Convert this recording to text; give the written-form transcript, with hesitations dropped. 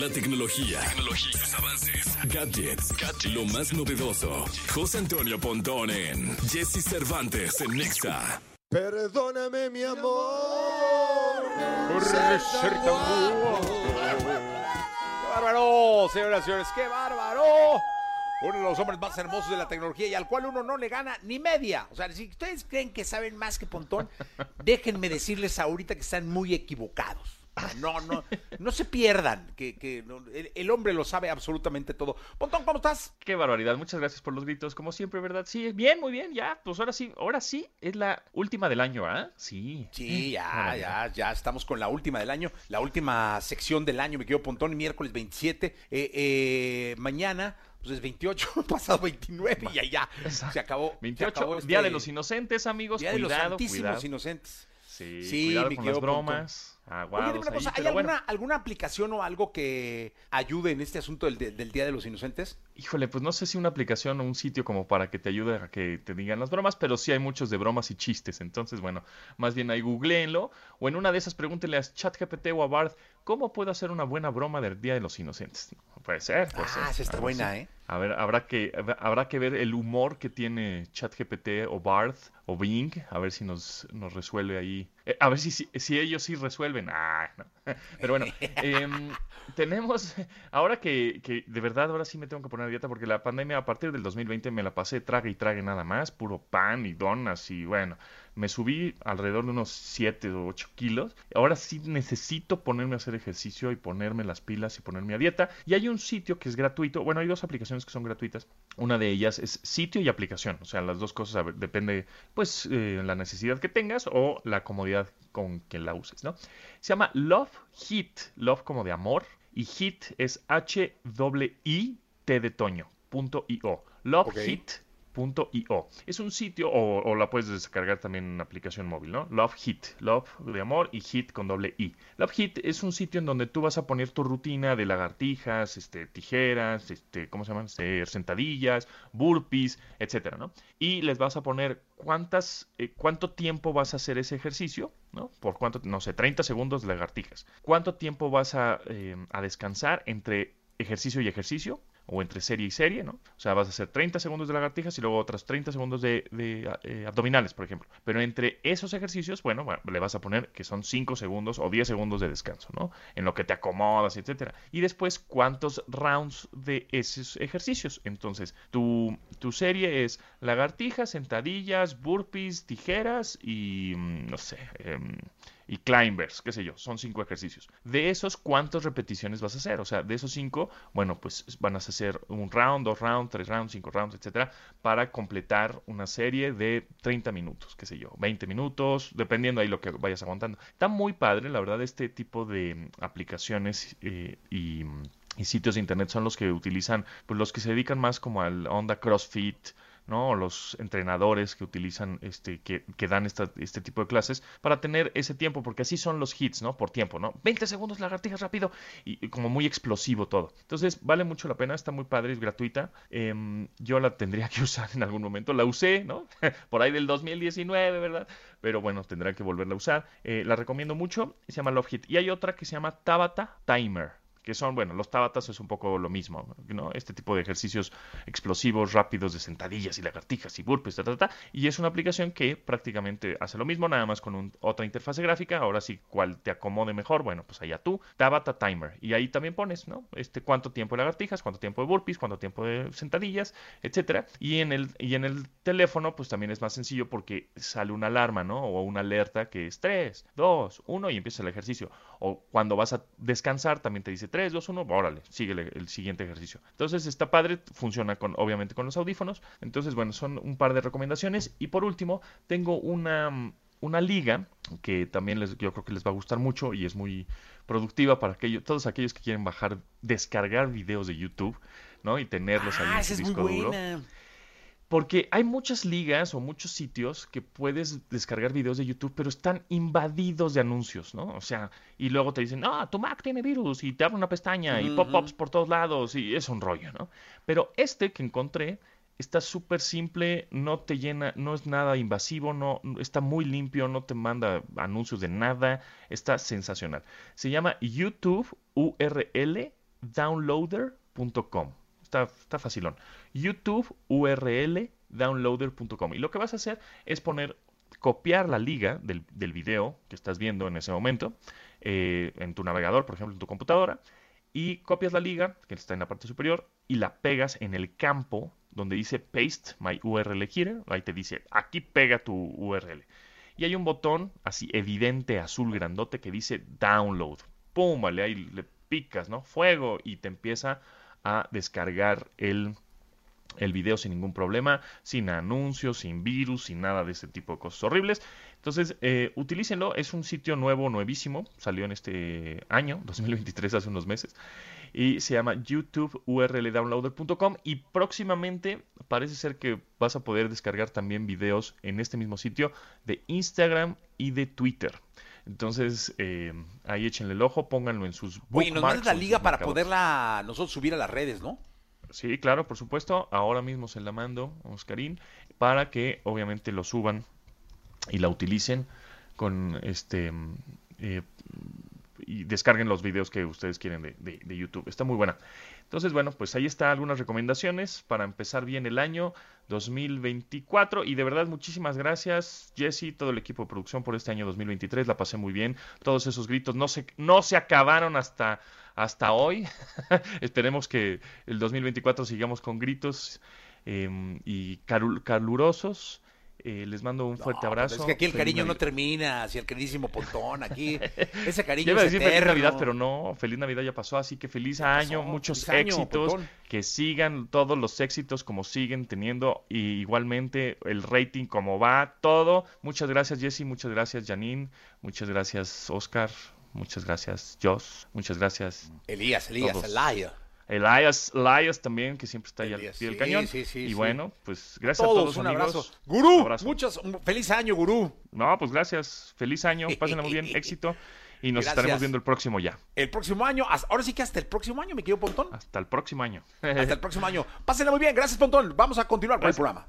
La tecnología, sus avances, gadgets, lo más novedoso. José Antonio Pontón en Jesse Cervantes en Nexa. Perdóname, mi amor por ser tan guapo. ¡Qué bárbaro, señoras y señores! ¡Qué bárbaro! Uno de los hombres más hermosos de la tecnología y al cual uno no le gana ni media. O sea, si ustedes creen que saben más que Pontón, déjenme decirles ahorita que están muy equivocados. No se pierdan, que el hombre lo sabe absolutamente todo. Pontón, ¿cómo estás? Qué barbaridad, muchas gracias por los gritos, como siempre, ¿verdad? Sí, bien, muy bien, ya, pues ahora sí, es la última del año, ¿ah? Sí. Sí, ya estamos con la última del año, la última sección del año, mi querido Pontón, miércoles 27, mañana... Pues es 28, pasado 29 y allá. Exacto. Se acabó. 28, se acabó Día de los Inocentes, amigos. Día cuidado, de los santísimos cuidado. Inocentes. Sí, cuidado con las bromas. Aguados. Oye, dime una cosa, ¿hay alguna aplicación o algo que ayude en este asunto del Día de los Inocentes? Híjole, pues no sé si una aplicación o un sitio como para que te ayude a que te digan las bromas, pero sí hay muchos de bromas y chistes. Entonces, bueno, más bien ahí googleenlo o en una de esas pregúntenle a ChatGPT o a Bard, ¿cómo puedo hacer una buena broma del Día de los Inocentes? Puede ser. Ah, esa está buena, sí. A ver, habrá que ver el humor que tiene ChatGPT o Bard o Bing, a ver si nos resuelve ahí. A ver si ellos sí resuelven. Ah, no. Pero bueno, tenemos... Ahora que de verdad, ahora sí me tengo que poner a dieta porque la pandemia a partir del 2020 me la pasé trague y trague nada más, puro pan y donas y bueno... Me subí alrededor de unos 7 o 8 kilos. Ahora sí necesito ponerme a hacer ejercicio y ponerme las pilas y ponerme a dieta. Y hay un sitio que es gratuito. Bueno, hay dos aplicaciones que son gratuitas. Una de ellas es sitio y aplicación. O sea, las dos cosas depende, pues, la necesidad que tengas o la comodidad con que la uses, ¿no? Se llama LoveHIIT. Love como de amor. Y HIIT es HIIT de toño.io. LoveHIIT. Okay. .io. Es un sitio, o la puedes descargar también en una aplicación móvil, ¿no? LoveHIIT, Love de amor y HIIT con .i. LoveHIIT es un sitio en donde tú vas a poner tu rutina de lagartijas, tijeras, ¿cómo se llaman? Sentadillas, burpees, etcétera, ¿no? Y les vas a poner cuánto tiempo vas a hacer ese ejercicio, ¿no? Por cuánto, no sé, 30 segundos de lagartijas. ¿Cuánto tiempo vas a descansar entre ejercicio y ejercicio? O entre serie y serie, ¿no? O sea, vas a hacer 30 segundos de lagartijas y luego otras 30 segundos de abdominales, por ejemplo. Pero entre esos ejercicios, bueno, le vas a poner que son 5 segundos o 10 segundos de descanso, ¿no? En lo que te acomodas, etcétera. Y después, ¿cuántos rounds de esos ejercicios? Entonces, tu serie es lagartijas, sentadillas, burpees, tijeras y, no sé... Y climbers, qué sé yo, son 5 ejercicios. De esos, ¿cuántas repeticiones vas a hacer? O sea, de esos 5, bueno, pues van a hacer un round, 2 rounds, 3 rounds, 5 rounds, etcétera, para completar una serie de 30 minutos, qué sé yo, 20 minutos, dependiendo ahí lo que vayas aguantando. Está muy padre, la verdad, este tipo de aplicaciones y sitios de internet son los que utilizan, pues los que se dedican más como al onda CrossFit, ¿no? Los entrenadores que utilizan que dan este tipo de clases para tener ese tiempo, porque así son los hits, ¿no? Por tiempo, ¿no? 20 segundos lagartijas rápido y como muy explosivo todo. Entonces, vale mucho la pena, está muy padre, es gratuita. Yo la tendría que usar en algún momento. La usé, ¿no? Por ahí del 2019, ¿verdad? Pero bueno, tendrá que volverla a usar. La recomiendo mucho, se llama LoveHIIT. Y hay otra que se llama Tabata Timer, que son, bueno, los tabatas es un poco lo mismo, ¿no? Este tipo de ejercicios explosivos, rápidos, de sentadillas y lagartijas y burpees, y es una aplicación que prácticamente hace lo mismo, nada más con otra interfase gráfica. Ahora sí, cuál te acomode mejor, bueno, pues allá tú, Tabata Timer, y ahí también pones, ¿no? Cuánto tiempo de lagartijas, cuánto tiempo de burpees, cuánto tiempo de sentadillas, etcétera, y en el teléfono, pues también es más sencillo porque sale una alarma, ¿no? O una alerta que es 3, 2, 1 y empieza el ejercicio, o cuando vas a descansar también te dice 3, 2, 1, órale, sigue el siguiente ejercicio. Entonces está padre, funciona obviamente con los audífonos. Entonces, bueno, son un par de recomendaciones. Y por último, tengo una liga que también yo creo que les va a gustar mucho y es muy productiva para todos aquellos que quieren descargar videos de YouTube, ¿no? Y tenerlos ahí en su disco duro. Porque hay muchas ligas o muchos sitios que puedes descargar videos de YouTube, pero están invadidos de anuncios, ¿no? O sea, y luego te dicen, ah, tu Mac tiene virus, y te abre una pestaña, y pop-ups por todos lados, y es un rollo, ¿no? Pero este que encontré está súper simple, no te llena, no es nada invasivo, no está muy limpio, no te manda anuncios de nada, está sensacional. Se llama YouTubeURLdownloader. LoveHIIT.com. Está facilón. YouTubeURLDownloader.com. Y lo que vas a hacer es copiar la liga del video que estás viendo en ese momento en tu navegador, por ejemplo, en tu computadora, y copias la liga que está en la parte superior y la pegas en el campo donde dice Paste My URL Here. Ahí te dice, aquí pega tu URL. Y hay un botón así evidente, azul, grandote, que dice Download. ¡Pum! Vale, ahí le picas, ¿no? ¡Fuego! Y te empieza a descargar el video sin ningún problema, sin anuncios, sin virus, sin nada de este tipo de cosas horribles. Entonces, utilícenlo. Es un sitio nuevo, nuevísimo. Salió en este año, 2023, hace unos meses. Y se llama YouTubeURLDownloader.com. Y próximamente parece ser que vas a poder descargar también videos en este mismo sitio de Instagram y de Twitter. Entonces, ahí échenle el ojo, pónganlo en sus bookmarks. Oye, nos mandas la liga para poderla nosotros subir a las redes, ¿no? Sí, claro, por supuesto. Ahora mismo se la mando a Oscarín para que obviamente lo suban y la utilicen con y descarguen los videos que ustedes quieren de YouTube. Está muy buena. Entonces, bueno, pues ahí está algunas recomendaciones para empezar bien el año 2024. Y de verdad, muchísimas gracias, Jesse, todo el equipo de producción por este año 2023. La pasé muy bien. Todos esos gritos no se acabaron hasta hoy. Esperemos que el 2024 sigamos con gritos y calurosos. Les mando un fuerte abrazo. Es que aquí el cariño no termina, hacia el queridísimo Pontón, aquí ese cariño es eterno. Feliz Navidad, pero no, feliz Navidad ya pasó, así que feliz año, muchos éxitos, que sigan todos los éxitos como siguen teniendo, y igualmente el rating como va, todo. Muchas gracias, Jesse, muchas gracias, Janine, muchas gracias, Oscar, muchas gracias, Josh, muchas gracias. Elías, Elias también, que siempre está ahí al pie del cañón. Y bueno, pues gracias a todos, un amigos. Abrazo. Gurú, feliz año, Gurú. No, pues gracias, feliz año, pásenla muy bien, éxito. Y nos estaremos viendo el próximo ya. El próximo año, ahora sí que hasta el próximo año, mi querido Pontón. Hasta el próximo año. Pásenla muy bien, gracias, Pontón. Vamos a continuar con el programa.